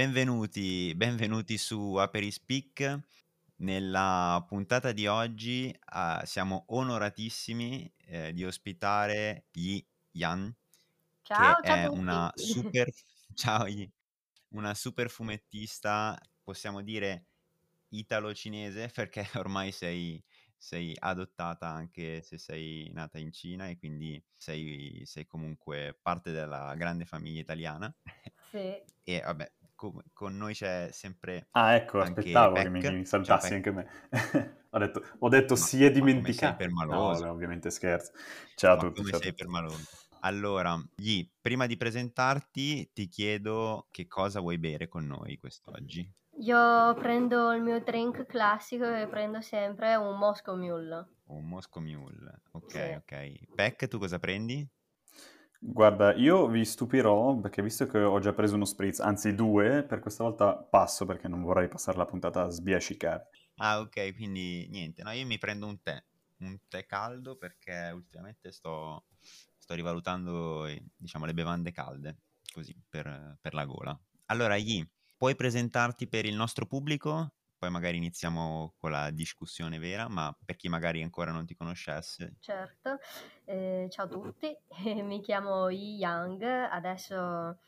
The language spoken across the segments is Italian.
Benvenuti su AperiSpeak. Nella puntata di oggi siamo onoratissimi di ospitare Yi Yang, una super fumettista, possiamo dire italo-cinese, perché ormai sei adottata anche se sei nata in Cina, e quindi sei comunque parte della grande famiglia italiana. Sì. E vabbè, con noi c'è sempre... Ah, ecco, aspettavo Peck, che mi salutassi anche me. Ho detto no, si è dimenticato. No, ovviamente scherzo. Ciao a tutti. Sei permaloso. Allora, Yi, prima di presentarti ti chiedo che cosa vuoi bere con noi quest'oggi. Io prendo il mio drink classico che prendo sempre, un Moscow Mule. Un Moscow Mule, ok, sì. Ok. Peck, tu cosa prendi? Guarda, io vi stupirò perché, visto che ho già preso uno spritz, anzi due, per questa volta passo perché non vorrei passare la puntata a sbiascicare. Ah, ok, quindi niente, no, io mi prendo un tè caldo perché ultimamente sto rivalutando, diciamo, le bevande calde, così, per la gola. Allora, Yi, puoi presentarti per il nostro pubblico? Poi magari iniziamo con la discussione vera, ma per chi magari ancora non ti conoscesse. Certo, ciao a tutti, mi chiamo Yi Yang, adesso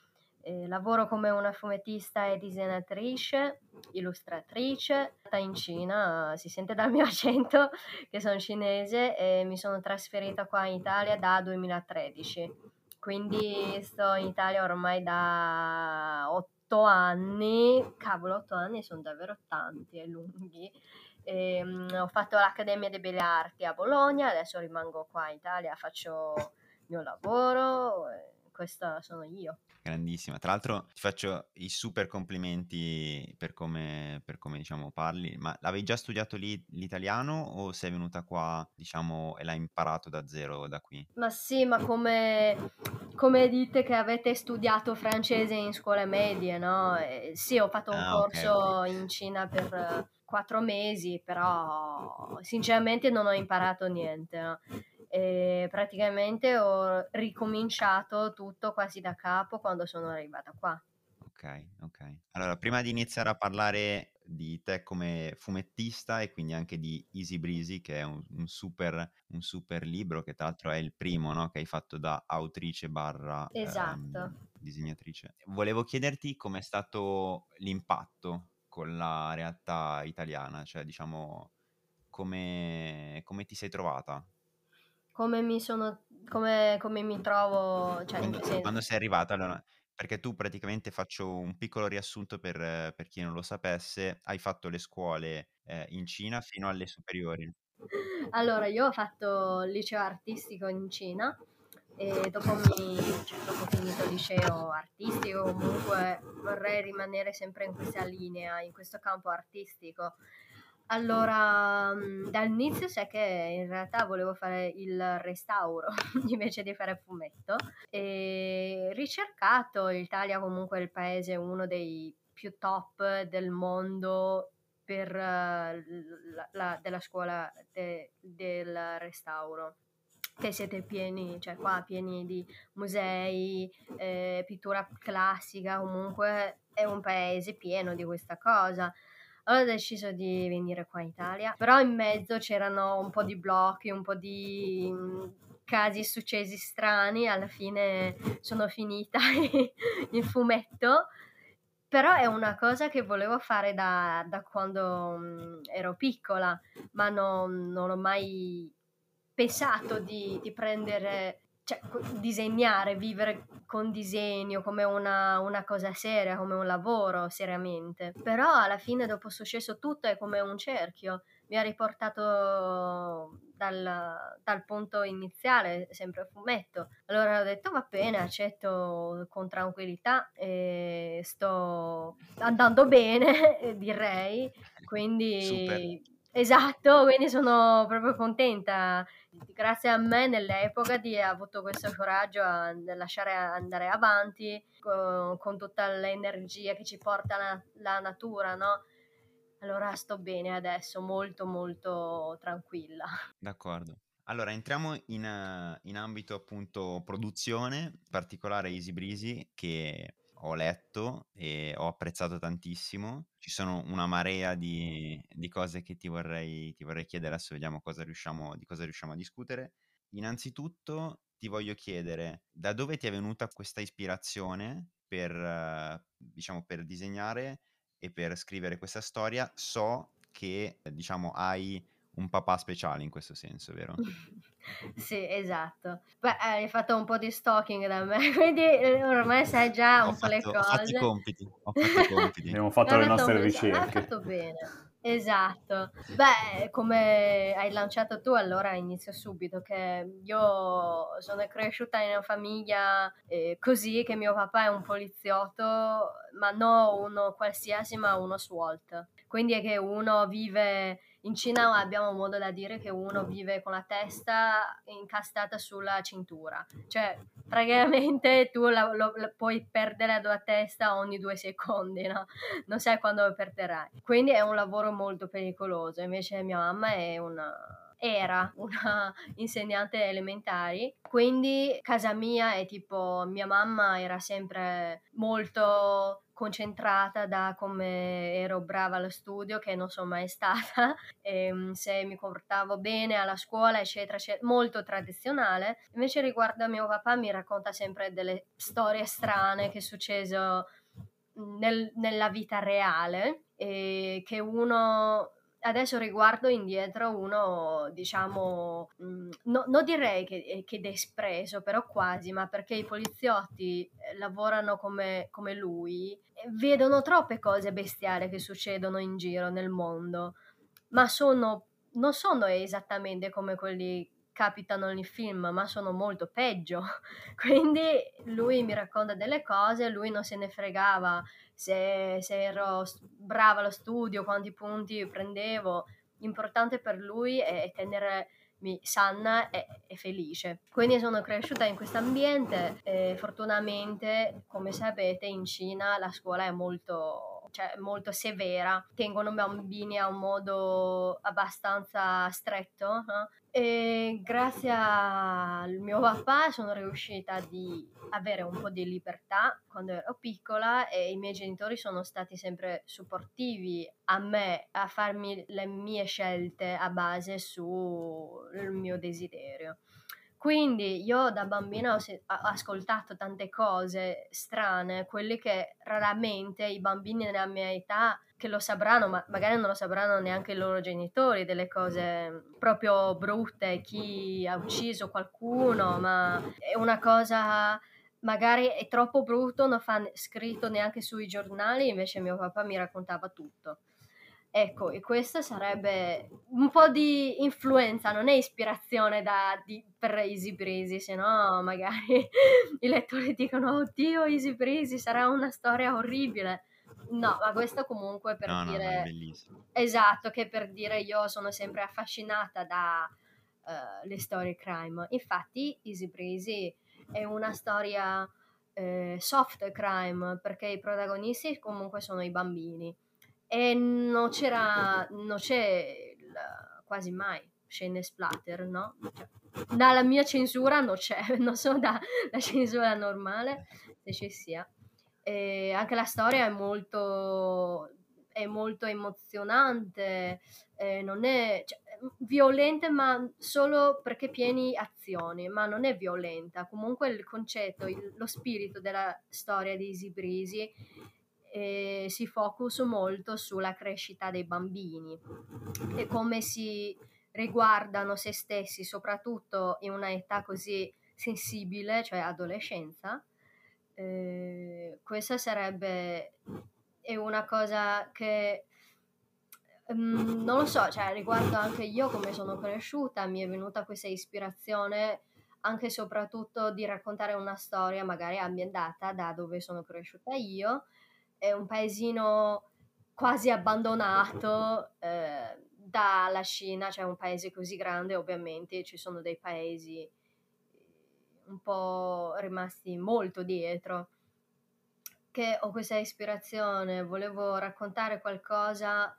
lavoro come una fumettista e disegnatrice, illustratrice, nata in Cina, si sente dal mio accento che sono cinese, e mi sono trasferita qua in Italia da 2013, quindi sto in Italia ormai da 8 anni, cavolo, 8 anni sono davvero tanti e lunghi. Ho fatto l'Accademia delle Belle Arti a Bologna, adesso rimango qua in Italia, faccio il mio lavoro, questa sono io. Grandissima, tra l'altro ti faccio i super complimenti per come diciamo parli, ma l'avevi già studiato lì l'italiano o sei venuta qua, diciamo, e l'hai imparato da zero da qui? Ma sì, ma come dite che avete studiato francese in scuole medie, no? Sì, ho fatto un corso in Cina per 4 mesi, però sinceramente non ho imparato niente, no? E praticamente ho ricominciato tutto quasi da capo quando sono arrivata qua. Ok. Allora, prima di iniziare a parlare di te come fumettista e quindi anche di Easy Breezy, che è un super libro, che tra l'altro è il primo, no, che hai fatto da autrice / esatto. Disegnatrice, volevo chiederti com'è stato l'impatto con la realtà italiana, cioè, diciamo, come ti sei trovata? Come mi trovo, cioè, quando sei arrivata, allora, perché tu praticamente, faccio un piccolo riassunto per chi non lo sapesse, hai fatto le scuole in Cina fino alle superiori. Allora, io ho fatto il liceo artistico in Cina e dopo ho finito il liceo artistico, comunque vorrei rimanere sempre in questa linea, in questo campo artistico. Allora, dall'inizio sai che in realtà volevo fare il restauro invece di fare fumetto, e ricercato, l'Italia comunque è il paese, uno dei più top del mondo per della scuola del restauro, che siete pieni, cioè qua pieni di musei, pittura classica, comunque è un paese pieno di questa cosa. Allora ho deciso di venire qua in Italia, però in mezzo c'erano un po' di blocchi, un po' di casi successi strani, alla fine sono finita in fumetto, però è una cosa che volevo fare da quando ero piccola, ma non ho mai pensato di prendere... Cioè, disegnare, vivere con disegno come una cosa seria, come un lavoro, seriamente. Però alla fine, dopo è successo tutto, è come un cerchio. Mi ha riportato dal punto iniziale, sempre a fumetto. Allora ho detto, va bene, accetto con tranquillità, e sto andando bene, direi. Quindi... Super. Esatto, quindi sono proprio contenta, grazie a me nell'epoca di aver avuto questo coraggio a lasciare andare avanti con tutta l'energia che ci porta la natura, no? Allora sto bene adesso, molto molto tranquilla. D'accordo. Allora, entriamo in ambito appunto produzione, in particolare Easy Breezy, che ho letto e ho apprezzato tantissimo. Ci sono una marea di cose che ti vorrei chiedere, adesso vediamo di cosa riusciamo a discutere. Innanzitutto ti voglio chiedere da dove ti è venuta questa ispirazione per disegnare e per scrivere questa storia. So che, hai un papà speciale in questo senso, vero? Sì, esatto. Beh, hai fatto un po' di stalking da me, quindi ormai sai già le cose. Ho fatto i compiti. Abbiamo fatto le nostre ricerche. Hai fatto bene. Esatto. Beh, come hai lanciato tu, allora inizio subito, che io sono cresciuta in una famiglia così, che mio papà è un poliziotto, ma non uno qualsiasi, ma uno SWAT. Quindi è che uno vive... In Cina abbiamo modo da dire che uno vive con la testa incastrata sulla cintura, cioè praticamente tu puoi perdere la tua testa ogni 2 secondi, no? Non sai quando lo perderai, quindi è un lavoro molto pericoloso. Invece mia mamma era una insegnante elementari, quindi casa mia è tipo, mia mamma era sempre molto concentrata da come ero brava allo studio, che non sono mai stata, e se mi comportavo bene alla scuola, eccetera, eccetera, molto tradizionale. Invece riguardo a mio papà, mi racconta sempre delle storie strane che è successo nella vita reale, e che uno... Adesso riguardo indietro, uno non direi che despreso, però quasi, ma perché i poliziotti lavorano come lui, vedono troppe cose bestiali che succedono in giro nel mondo, ma non sono esattamente come quelli capitano nei film, ma sono molto peggio. Quindi lui mi racconta delle cose, lui non se ne fregava se ero brava allo studio, quanti punti prendevo. L'importante per lui è tenermi sana e felice. Quindi sono cresciuta in questo ambiente, e fortunatamente, come sapete, in Cina la scuola è molto severa, tengono bambini a un modo abbastanza stretto, no? E grazie al mio papà sono riuscita ad avere un po' di libertà quando ero piccola, e i miei genitori sono stati sempre supportivi a me, a farmi le mie scelte a base sul mio desiderio. Quindi io da bambina ho ascoltato tante cose strane, quelle che raramente i bambini della mia età, che lo sapranno, ma magari non lo sapranno neanche i loro genitori, delle cose proprio brutte, chi ha ucciso qualcuno, ma è una cosa... Magari è troppo brutto, non fa scritto neanche sui giornali, invece mio papà mi raccontava tutto. Ecco, e questa sarebbe un po' di influenza, non è ispirazione per Easy Breezy, se no magari i lettori dicono oddio Easy Breezy sarà una storia orribile. No, ma questo comunque per dire... No, esatto, che per dire io sono sempre affascinata da le storie crime. Infatti Easy Breezy è una storia soft crime, perché i protagonisti comunque sono i bambini. E non c'è quasi mai scene splatter, no? Cioè, dalla mia censura non c'è, non so dalla censura normale se ci sia. E anche la storia è molto emozionante, non è violenta, ma solo perché pieni azioni, ma non è violenta. Comunque il concetto, lo spirito della storia di Easy Breezy si focus molto sulla crescita dei bambini e come si riguardano se stessi, soprattutto in una età così sensibile, cioè adolescenza. Questa sarebbe una cosa che non lo so, cioè riguardo anche io come sono cresciuta, mi è venuta questa ispirazione anche e soprattutto di raccontare una storia magari ambientata da dove sono cresciuta io. È un paesino quasi abbandonato dalla Cina, cioè un paese così grande, ovviamente ci sono dei paesi un po' rimasti molto dietro, che ho questa ispirazione, volevo raccontare qualcosa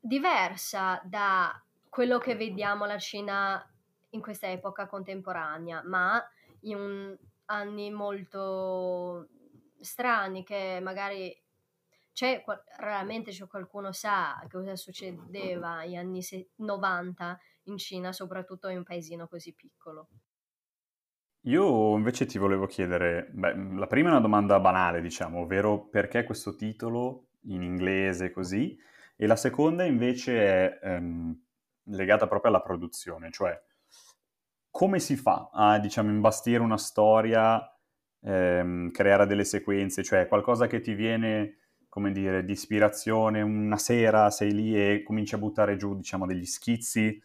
diversa da quello che vediamo la Cina in questa epoca contemporanea, ma in anni molto... strani che magari raramente c'è qualcuno sa che cosa succedeva agli anni 90 in Cina, soprattutto in un paesino così piccolo. Io invece ti volevo chiedere, la prima è una domanda banale, diciamo, ovvero perché questo titolo in inglese così, e la seconda invece è legata proprio alla produzione, cioè come si fa a, diciamo, imbastire una storia, creare delle sequenze, cioè qualcosa che ti viene, come dire, di ispirazione, una sera sei lì e cominci a buttare giù, diciamo, degli schizzi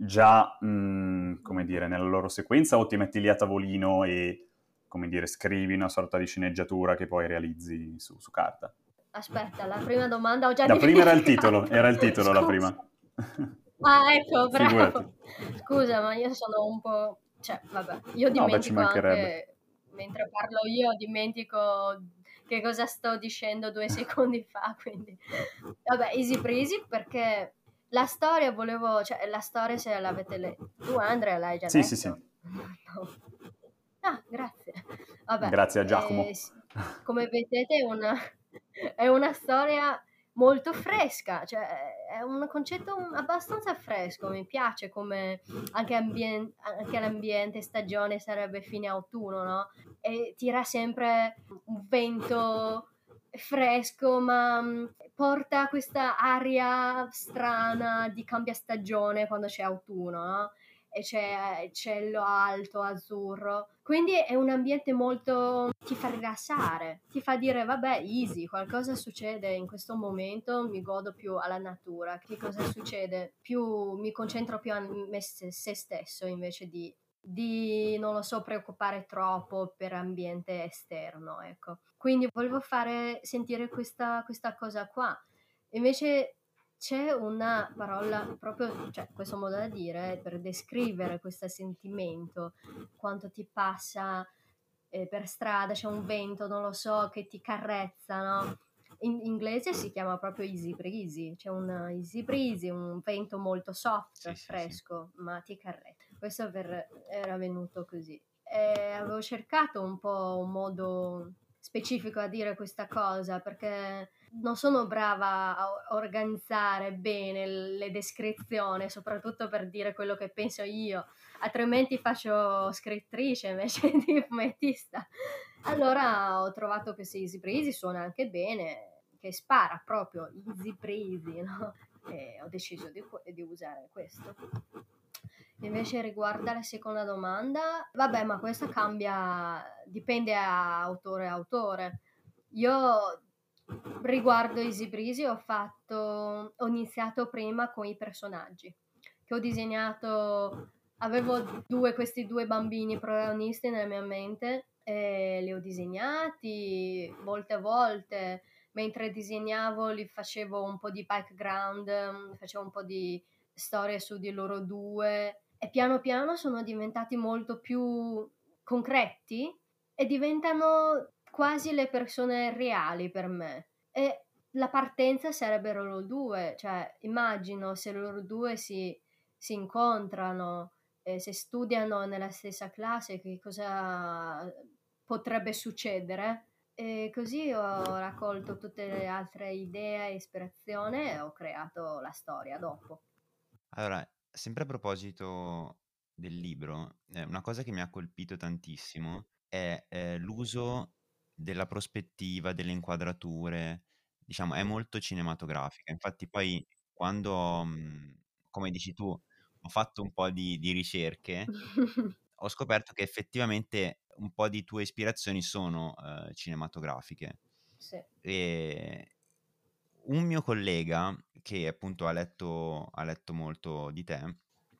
già, come dire, nella loro sequenza, o ti metti lì a tavolino e, come dire, scrivi una sorta di sceneggiatura che poi realizzi su carta? Aspetta, la prima domanda ho già dimenticato. La prima era il titolo. Scusa. La prima. Ah, ecco, bravo. Figurati. Scusa, ma io sono un po'... Cioè, vabbè, io dimentico anche... Mentre parlo io dimentico che cosa sto dicendo 2 secondi fa, quindi... Vabbè, Easy Breezy, perché la storia volevo... Cioè, la storia se l'avete letta. Tu, Andrea, l'hai già letta? Sì. No. Ah, grazie. Vabbè, grazie a Giacomo. Come vedete è una storia molto fresca, cioè è un concetto abbastanza fresco, mi piace come anche l'ambiente, stagione sarebbe fine autunno, no? E tira sempre un vento fresco, ma porta questa aria strana di cambia stagione quando c'è autunno, no? E c'è il cielo alto, azzurro, quindi è un ambiente molto... ti fa rilassare, ti fa dire vabbè, easy, qualcosa succede in questo momento, mi godo più alla natura, che cosa succede, più mi concentro più a me se stesso invece di non lo so, preoccupare troppo per ambiente esterno, ecco. Quindi volevo fare sentire questa cosa qua. Invece c'è una parola proprio, cioè questo modo da dire per descrivere questo sentimento, quanto ti passa per strada, c'è un vento, non lo so, che ti carezza, no? In inglese si chiama proprio Easy Breezy, c'è un Easy Breezy, un vento molto soft, fresco, sì. Ma ti carezza. Questo era venuto così. E avevo cercato un po' un modo specifico a dire questa cosa, perché non sono brava a organizzare bene le descrizioni, soprattutto per dire quello che penso io, altrimenti faccio scrittrice invece di fumettista. Allora ho trovato che se Easy Breezy suona anche bene, che spara proprio Easy Breezy, no? E ho deciso di usare questo. Invece riguarda la seconda domanda, vabbè, ma questo cambia, dipende da autore a autore. Io riguardo Easy Breezy ho iniziato prima con i personaggi che ho disegnato, avevo questi due bambini protagonisti nella mia mente e li ho disegnati molte volte, mentre disegnavo li facevo un po' di background, facevo un po' di storie su di loro due e piano piano sono diventati molto più concreti e diventano quasi le persone reali per me, e la partenza sarebbero loro due, cioè immagino se loro due si incontrano, se studiano nella stessa classe che cosa potrebbe succedere, e così ho raccolto tutte le altre idee e ispirazione e ho creato la storia dopo. Allora, sempre a proposito del libro, una cosa che mi ha colpito tantissimo è l'uso della prospettiva, delle inquadrature, diciamo, è molto cinematografica. Infatti poi quando, come dici tu, ho fatto un po' di ricerche, ho scoperto che effettivamente un po' di tue ispirazioni sono cinematografiche. Sì. E un mio collega che appunto ha letto molto di te,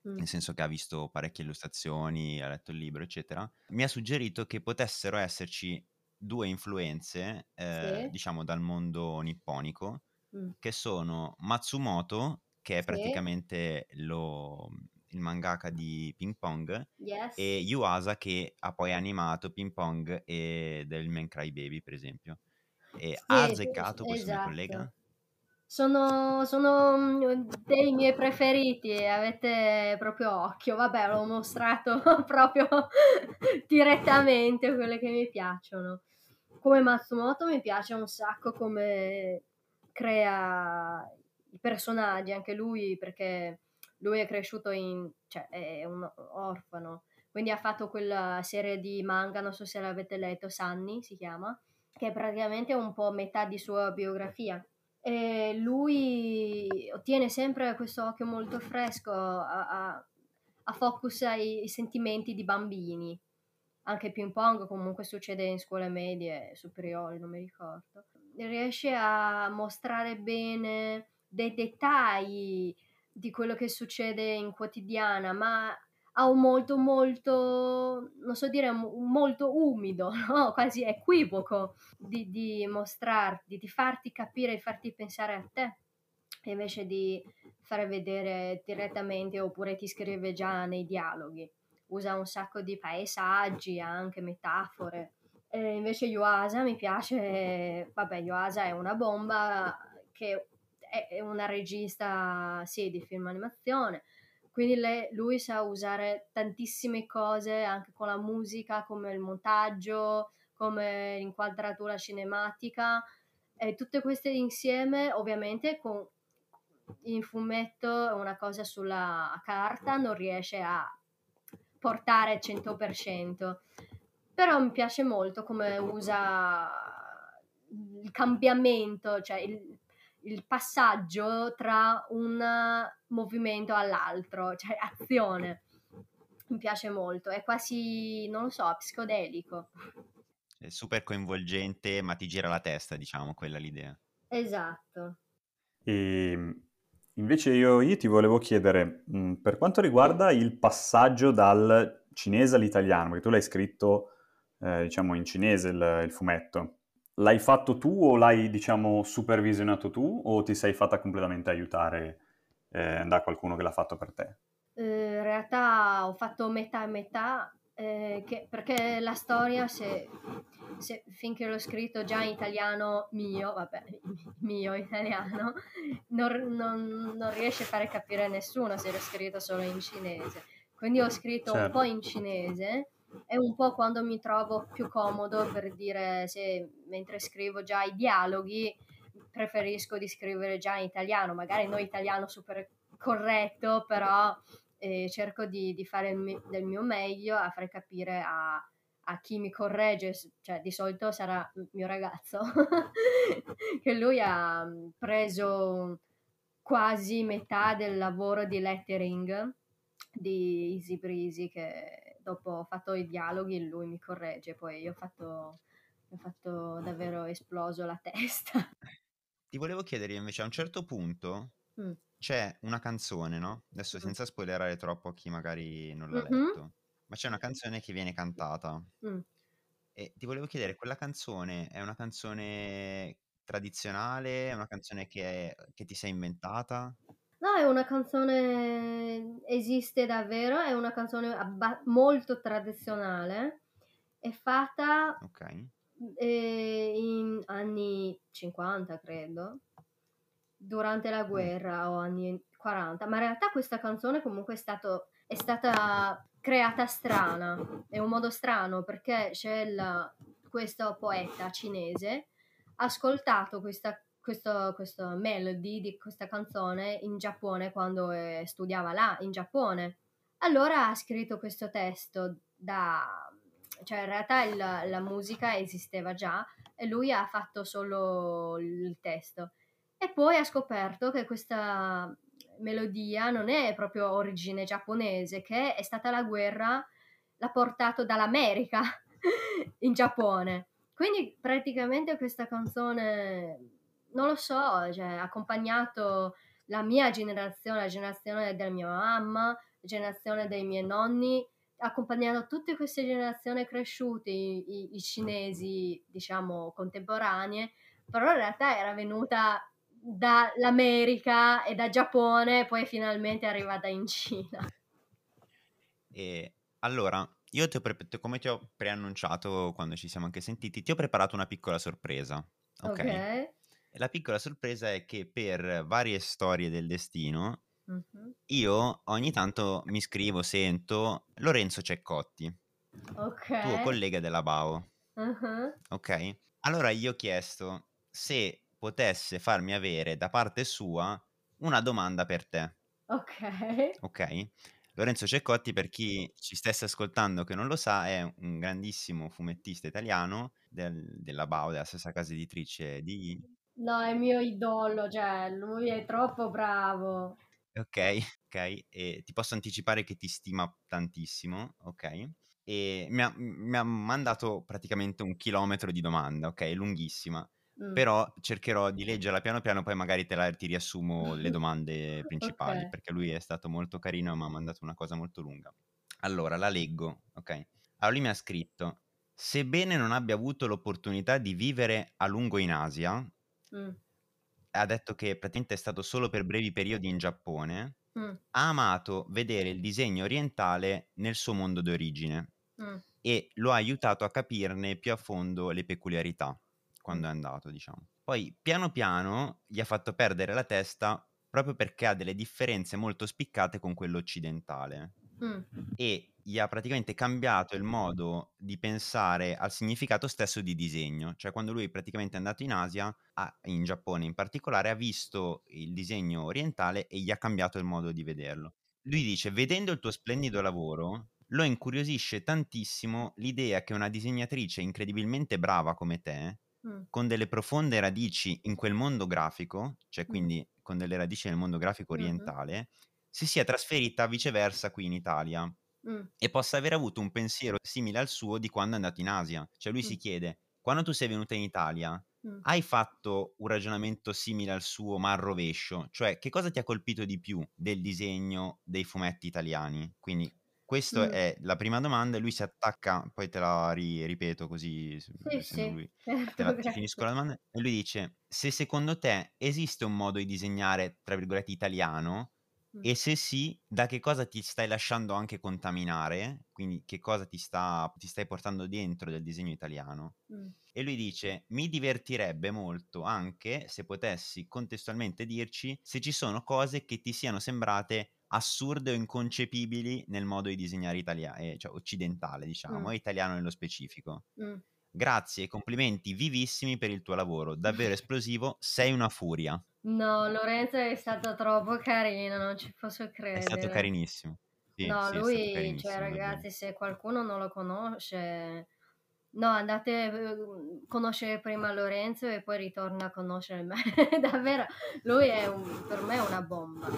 nel senso che ha visto parecchie illustrazioni, ha letto il libro, eccetera, mi ha suggerito che potessero esserci due influenze, sì, diciamo, dal mondo nipponico, che sono Matsumoto, che è praticamente il mangaka di Ping Pong, e Yuasa, che ha poi animato Ping Pong e del Man Cry Baby, per esempio. E ha azzeccato questo, esatto. Mio collega? Sono dei miei preferiti, avete proprio occhio, vabbè, l'ho mostrato proprio direttamente quelle che mi piacciono. come Matsumoto mi piace un sacco come crea i personaggi, anche lui, perché lui è cresciuto è un orfano, quindi ha fatto quella serie di manga, non so se l'avete letto, Sunny si chiama, che è praticamente un po' metà di sua biografia. E lui ottiene sempre questo occhio molto fresco a focus ai sentimenti di bambini. Anche ping pong comunque succede in scuole medie, superiori, non mi ricordo. Riesce a mostrare bene dei dettagli di quello che succede in quotidiana, ma ha un molto, non so dire, molto umido, no? Quasi equivoco di mostrarti, di farti capire, di farti pensare a te, invece di fare vedere direttamente, oppure ti scrive già nei dialoghi. Usa un sacco di paesaggi, anche metafore. E invece Yuasa mi piace, Yuasa è una bomba, che è una regista, sì, di film animazione, quindi lui sa usare tantissime cose, anche con la musica, come il montaggio, come l'inquadratura cinematica, e tutte queste insieme, ovviamente con il fumetto è una cosa sulla carta, non riesce a portare al 100%, però mi piace molto come usa il cambiamento, cioè il passaggio tra un movimento all'altro, cioè azione, mi piace molto, è quasi, non lo so, psicodelico. È super coinvolgente, ma ti gira la testa, diciamo, quella l'idea. Esatto. E invece io ti volevo chiedere, per quanto riguarda il passaggio dal cinese all'italiano, perché tu l'hai scritto, diciamo, in cinese il fumetto, l'hai fatto tu o l'hai, diciamo, supervisionato tu, o ti sei fatta completamente aiutare da qualcuno che l'ha fatto per te? In realtà ho fatto metà e metà, perché la storia, se finché l'ho scritto già in italiano italiano, non riesce a fare capire a nessuno se l'ho scritto solo in cinese. Quindi ho scritto un po' in cinese e un po' quando mi trovo più comodo, per dire, se mentre scrivo già i dialoghi preferisco di scrivere già in italiano, magari non italiano super corretto, però cerco di fare del mio meglio a far capire a chi mi corregge, cioè di solito sarà mio ragazzo, che lui ha preso quasi metà del lavoro di lettering di Easy Breezy, che dopo ho fatto i dialoghi, lui mi corregge, poi io ho fatto davvero esploso la testa. Ti volevo chiedere invece, a un certo punto c'è una canzone, no? Adesso senza spoilerare troppo a chi magari non l'ha letto, ma c'è una canzone che viene cantata e ti volevo chiedere, quella canzone è una canzone tradizionale, è una canzone che ti sei inventata? No, è una canzone, esiste davvero, è una canzone molto tradizionale, è fatta in anni 50 credo, durante la guerra, o anni 40, ma in realtà questa canzone comunque è stata creata strana, è un modo strano, perché c'è questo poeta cinese ha ascoltato questa melody di questa canzone in Giappone quando studiava là in Giappone, allora ha scritto questo testo cioè in realtà la musica esisteva già e lui ha fatto solo il testo, e poi ha scoperto che questa melodia non è proprio origine giapponese, che è stata la guerra, l'ha portato dall'America in Giappone, quindi praticamente questa canzone, non lo so, cioè, ha accompagnato la mia generazione, la generazione della mia mamma, la generazione dei miei nonni, ha accompagnato tutte queste generazioni cresciute, i cinesi, diciamo, contemporanee, però in realtà era venuta dall'America e da Giappone, poi finalmente è arrivata in Cina. E allora, io come ti ho preannunciato quando ci siamo anche sentiti, ti ho preparato una piccola sorpresa. Ok. La piccola sorpresa è che per varie storie del destino io ogni tanto mi scrivo, sento Lorenzo Ceccotti, tuo collega della BAO. Ok? Allora gli ho chiesto se potesse farmi avere da parte sua una domanda per te. Ok. Lorenzo Ceccotti, per chi ci stesse ascoltando che non lo sa, è un grandissimo fumettista italiano della BAO, della stessa casa editrice di... No, è mio idolo, cioè lui è troppo bravo. Ok, e ti posso anticipare che ti stima tantissimo, ok? E mi ha mandato praticamente 1 chilometro di domanda, ok? Lunghissima, però cercherò di leggerla piano piano, poi magari ti riassumo le domande principali, okay, perché lui è stato molto carino e mi ha mandato una cosa molto lunga. Allora, la leggo, ok? Allora, lui mi ha scritto, sebbene non abbia avuto l'opportunità di vivere a lungo in Asia... ha detto che praticamente è stato solo per brevi periodi in Giappone, ha amato vedere il disegno orientale nel suo mondo d'origine e lo ha aiutato a capirne più a fondo le peculiarità quando è andato, diciamo. Poi piano piano gli ha fatto perdere la testa proprio perché ha delle differenze molto spiccate con quello occidentale e gli ha praticamente cambiato il modo di pensare al significato stesso di disegno, cioè quando lui praticamente è andato in Asia, in Giappone in particolare, ha visto il disegno orientale e gli ha cambiato il modo di vederlo. Lui dice, vedendo il tuo splendido lavoro, lo incuriosisce tantissimo l'idea che una disegnatrice incredibilmente brava come te, con delle profonde radici in quel mondo grafico, cioè quindi con delle radici nel mondo grafico orientale, si sia trasferita viceversa qui in Italia. E possa aver avuto un pensiero simile al suo di quando è andato in Asia. Cioè lui si chiede, quando tu sei venuta in Italia, hai fatto un ragionamento simile al suo ma al rovescio? Cioè, che cosa ti ha colpito di più del disegno dei fumetti italiani? Quindi questa è la prima domanda e lui si attacca, poi te la ripeto così, sì. Lui, ti finisco la domanda. E lui dice, se secondo te esiste un modo di disegnare, tra virgolette, italiano, e se sì, da che cosa ti stai lasciando anche contaminare? Quindi che cosa ti stai portando dentro del disegno italiano? E lui dice, mi divertirebbe molto anche se potessi contestualmente dirci se ci sono cose che ti siano sembrate assurde o inconcepibili nel modo di disegnare cioè occidentale, diciamo, e italiano nello specifico. Grazie e complimenti vivissimi per il tuo lavoro, davvero esplosivo, sei una furia. No, Lorenzo è stato troppo carino, non ci posso credere. È stato carinissimo. Sì, no, sì, lui, cioè ragazzi, se qualcuno non lo conosce, no, andate a conoscere prima Lorenzo e poi ritorna a conoscere me. Davvero, lui è per me è una bomba.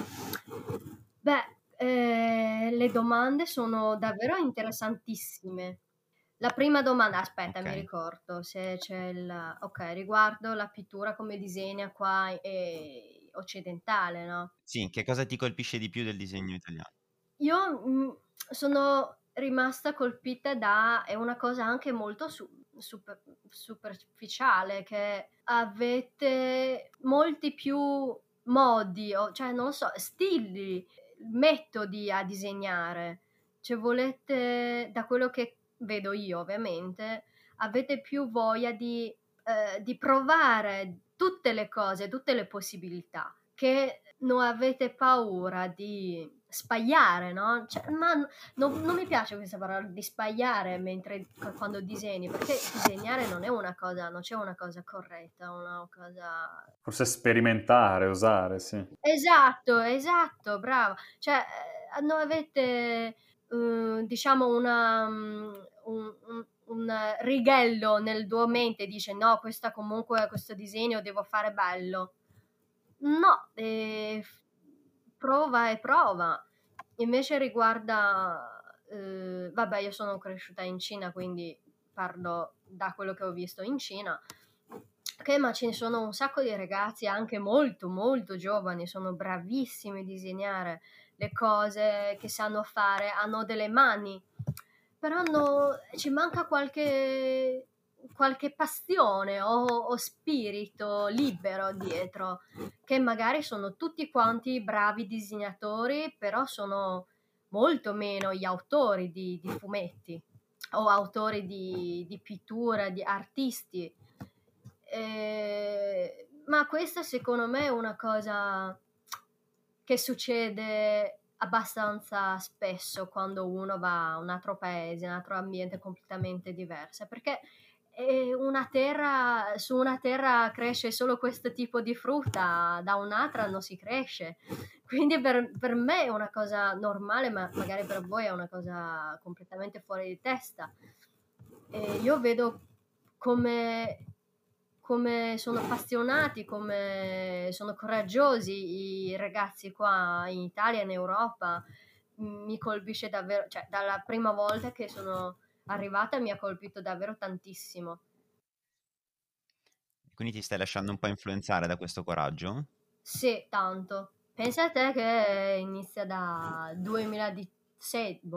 Beh, le domande sono davvero interessantissime. La prima domanda, aspetta, okay, mi ricordo se c'è riguardo la pittura come disegna qua è occidentale, no? Sì, che cosa ti colpisce di più del disegno italiano? Io sono rimasta colpita da, è una cosa anche molto superficiale, che avete molti più modi, cioè non so, stili, metodi a disegnare, cioè volete, da quello che vedo io ovviamente, avete più voglia di provare tutte le cose, tutte le possibilità, che non avete paura di sbagliare, no? Cioè, ma non mi piace questa parola di sbagliare mentre quando disegni, perché disegnare non è una cosa, non c'è una cosa corretta, una cosa... Forse sperimentare, osare, sì. Esatto, bravo. Cioè, non avete... diciamo un righello nel tuo mente, dice no, questo disegno devo fare bello, no, prova. Invece riguarda io sono cresciuta in Cina, quindi parlo da quello che ho visto in Cina, ma ce ne sono un sacco di ragazzi anche molto molto giovani, sono bravissimi a disegnare le cose che sanno fare, hanno delle mani, però ci manca qualche passione o spirito libero dietro, che magari sono tutti quanti bravi disegnatori, però sono molto meno gli autori di fumetti o autori di pittura, di artisti. Ma questa secondo me è una cosa che succede abbastanza spesso quando uno va a un altro paese, un altro ambiente completamente diverso, perché Su una terra cresce solo questo tipo di frutta, da un'altra non si cresce. Quindi per me è una cosa normale, ma magari per voi è una cosa completamente fuori di testa. E io vedo come sono appassionati, come sono coraggiosi i ragazzi qua in Italia, in Europa. Mi colpisce davvero, cioè dalla prima volta che sono arrivata mi ha colpito davvero tantissimo. Quindi ti stai lasciando un po' influenzare da questo coraggio? Sì, tanto. Pensa a te che inizia da 2017,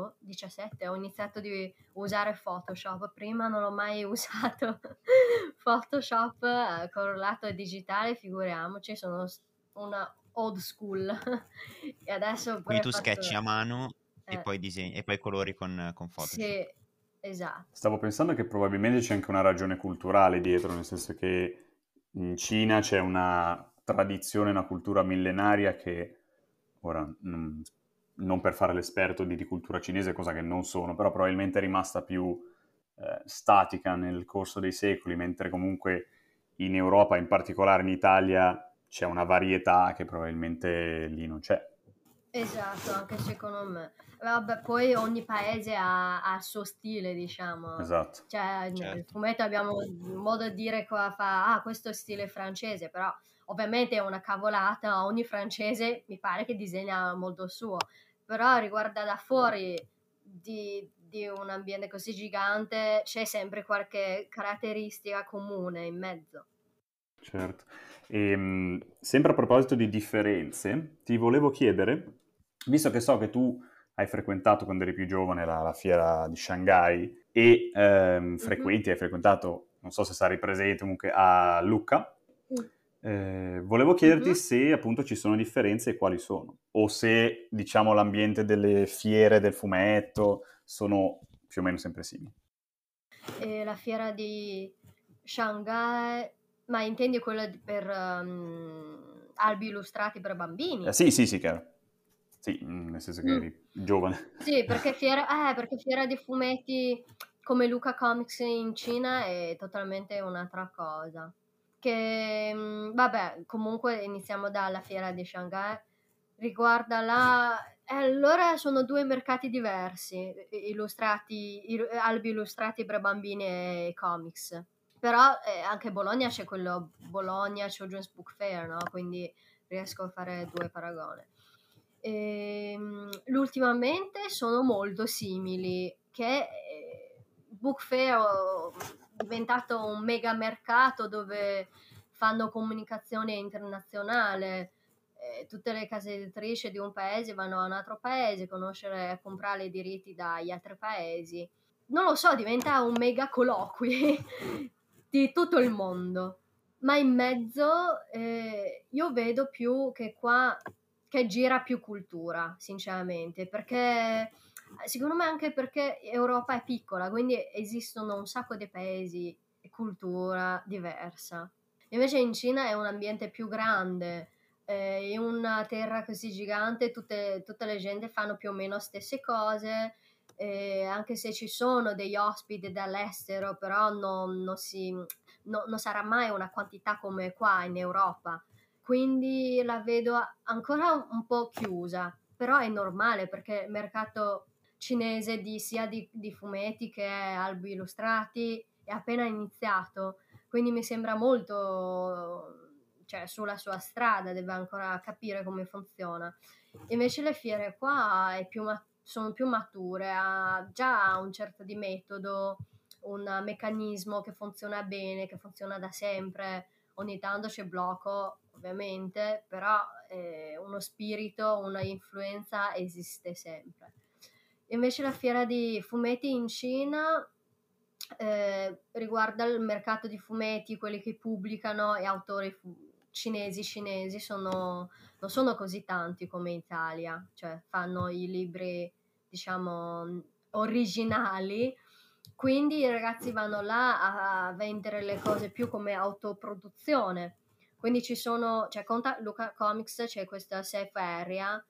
ho iniziato di usare Photoshop, prima non l'ho mai usato. Photoshop correlato e digitale, figuriamoci, sono una old school. E adesso poi tu sketchi a mano e poi disegni e poi colori con Photoshop. Sì. Esatto. Stavo pensando che probabilmente c'è anche una ragione culturale dietro, nel senso che in Cina c'è una tradizione, una cultura millenaria che, ora non per fare l'esperto di cultura cinese, cosa che non sono, però probabilmente è rimasta più statica nel corso dei secoli, mentre comunque in Europa, in particolare in Italia, c'è una varietà che probabilmente lì non c'è. Esatto, anche secondo me. Vabbè, poi ogni paese ha il suo stile, diciamo. Esatto. Cioè, certo. Nel fumetto abbiamo un modo di dire qua, questo è stile francese, però ovviamente è una cavolata, ogni francese mi pare che disegna molto suo, però riguarda da fuori di un ambiente così gigante c'è sempre qualche caratteristica comune in mezzo. Certo. E, sempre a proposito di differenze, ti volevo chiedere, visto che so che tu hai frequentato quando eri più giovane la fiera di Shanghai e hai frequentato, non so se sarai presente comunque, a Lucca, volevo chiederti se appunto ci sono differenze e quali sono, o se diciamo l'ambiente delle fiere del fumetto sono più o meno sempre simili. La fiera di Shanghai... Ma intendi quella per albi illustrati per bambini? Sì, chiaro. Sì, nel senso che eri giovane. Sì, perché fiera di fumetti come Lucca Comics in Cina è totalmente un'altra cosa. Che, vabbè, comunque iniziamo dalla fiera di Shanghai. Riguarda allora sono due mercati diversi, albi illustrati per bambini e comics. Però anche Bologna c'è quello Bologna Children's Book Fair, no? Quindi riesco a fare due paragone. Ultimamente sono molto simili, che Book Fair è diventato un mega mercato dove fanno comunicazione internazionale, tutte le case editrici di un paese vanno a un altro paese, a comprare i diritti dagli altri paesi. Non lo so, diventa un mega colloquio di tutto il mondo, ma in mezzo io vedo più che qua che gira più cultura, sinceramente, perché secondo me anche perché Europa è piccola, quindi esistono un sacco di paesi e cultura diversa. Invece in Cina è un ambiente più grande, in una terra così gigante tutte le gente fanno più o meno stesse cose. Anche se ci sono degli ospiti dall'estero, però non sarà mai una quantità come qua in Europa, quindi la vedo ancora un po' chiusa, però è normale perché il mercato cinese sia di fumetti che albi illustrati è appena iniziato, quindi mi sembra molto, cioè, sulla sua strada, deve ancora capire come funziona. Invece le fiere qua è più sono più mature, già un certo di metodo, un meccanismo che funziona bene, che funziona da sempre. Ogni tanto c'è blocco, ovviamente, però uno spirito, una influenza esiste sempre. Invece la fiera di fumetti in Cina riguarda il mercato di fumetti, quelli che pubblicano e autori cinesi non sono così tanti come in Italia, cioè fanno i libri, diciamo, originali, quindi i ragazzi vanno là a vendere le cose più come autoproduzione, quindi ci sono, cioè conta Lucca Comics c'è questa safe area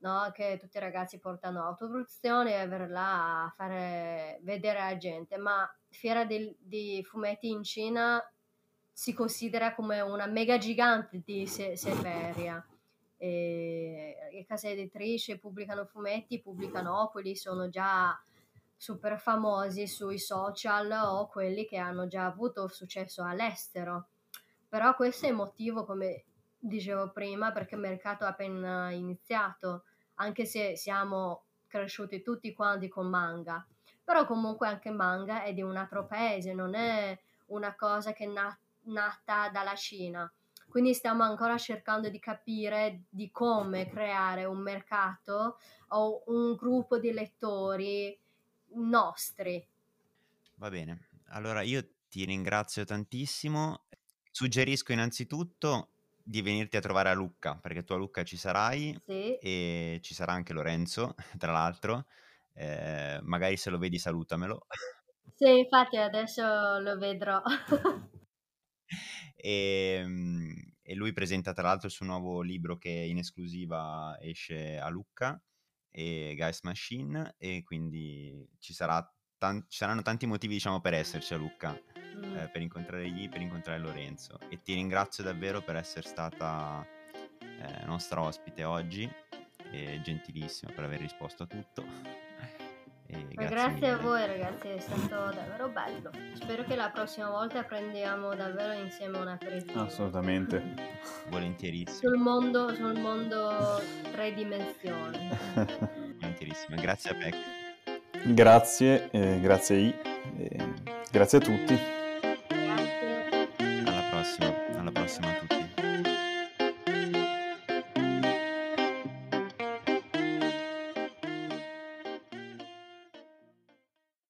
no? Che tutti i ragazzi portano autoproduzione e verrà a fare vedere alla gente, ma fiera di fumetti in Cina si considera come una mega gigante di Severia. Le case editrici pubblicano fumetti, pubblicano opoli, sono già super famosi sui social o quelli che hanno già avuto successo all'estero. Però questo è il motivo, come dicevo prima, perché il mercato è appena iniziato, anche se siamo cresciuti tutti quanti con manga. Però comunque anche manga è di un altro paese, non è una cosa che è nata dalla Cina, quindi stiamo ancora cercando di capire di come creare un mercato o un gruppo di lettori nostri. Va bene, allora io ti ringrazio tantissimo, suggerisco innanzitutto di venirti a trovare a Lucca, perché tu a Lucca ci sarai, sì. E ci sarà anche Lorenzo, tra l'altro, magari se lo vedi salutamelo. Sì, infatti adesso lo vedrò. E lui presenta tra l'altro il suo nuovo libro che in esclusiva esce a Lucca, e Guys Machine, e quindi ci saranno tanti motivi, diciamo, per esserci a Lucca, per incontrare Yi, per incontrare Lorenzo. E ti ringrazio davvero per essere stata nostra ospite oggi, gentilissima per aver risposto a tutto. Grazie a voi ragazzi, è stato davvero bello. Spero che la prossima volta prendiamo davvero insieme un aperitivo. Assolutamente. Volentierissimo. Sul mondo tre dimensioni. Volentierissimo. Grazie a Peck. Grazie, grazie a Yi, grazie a tutti.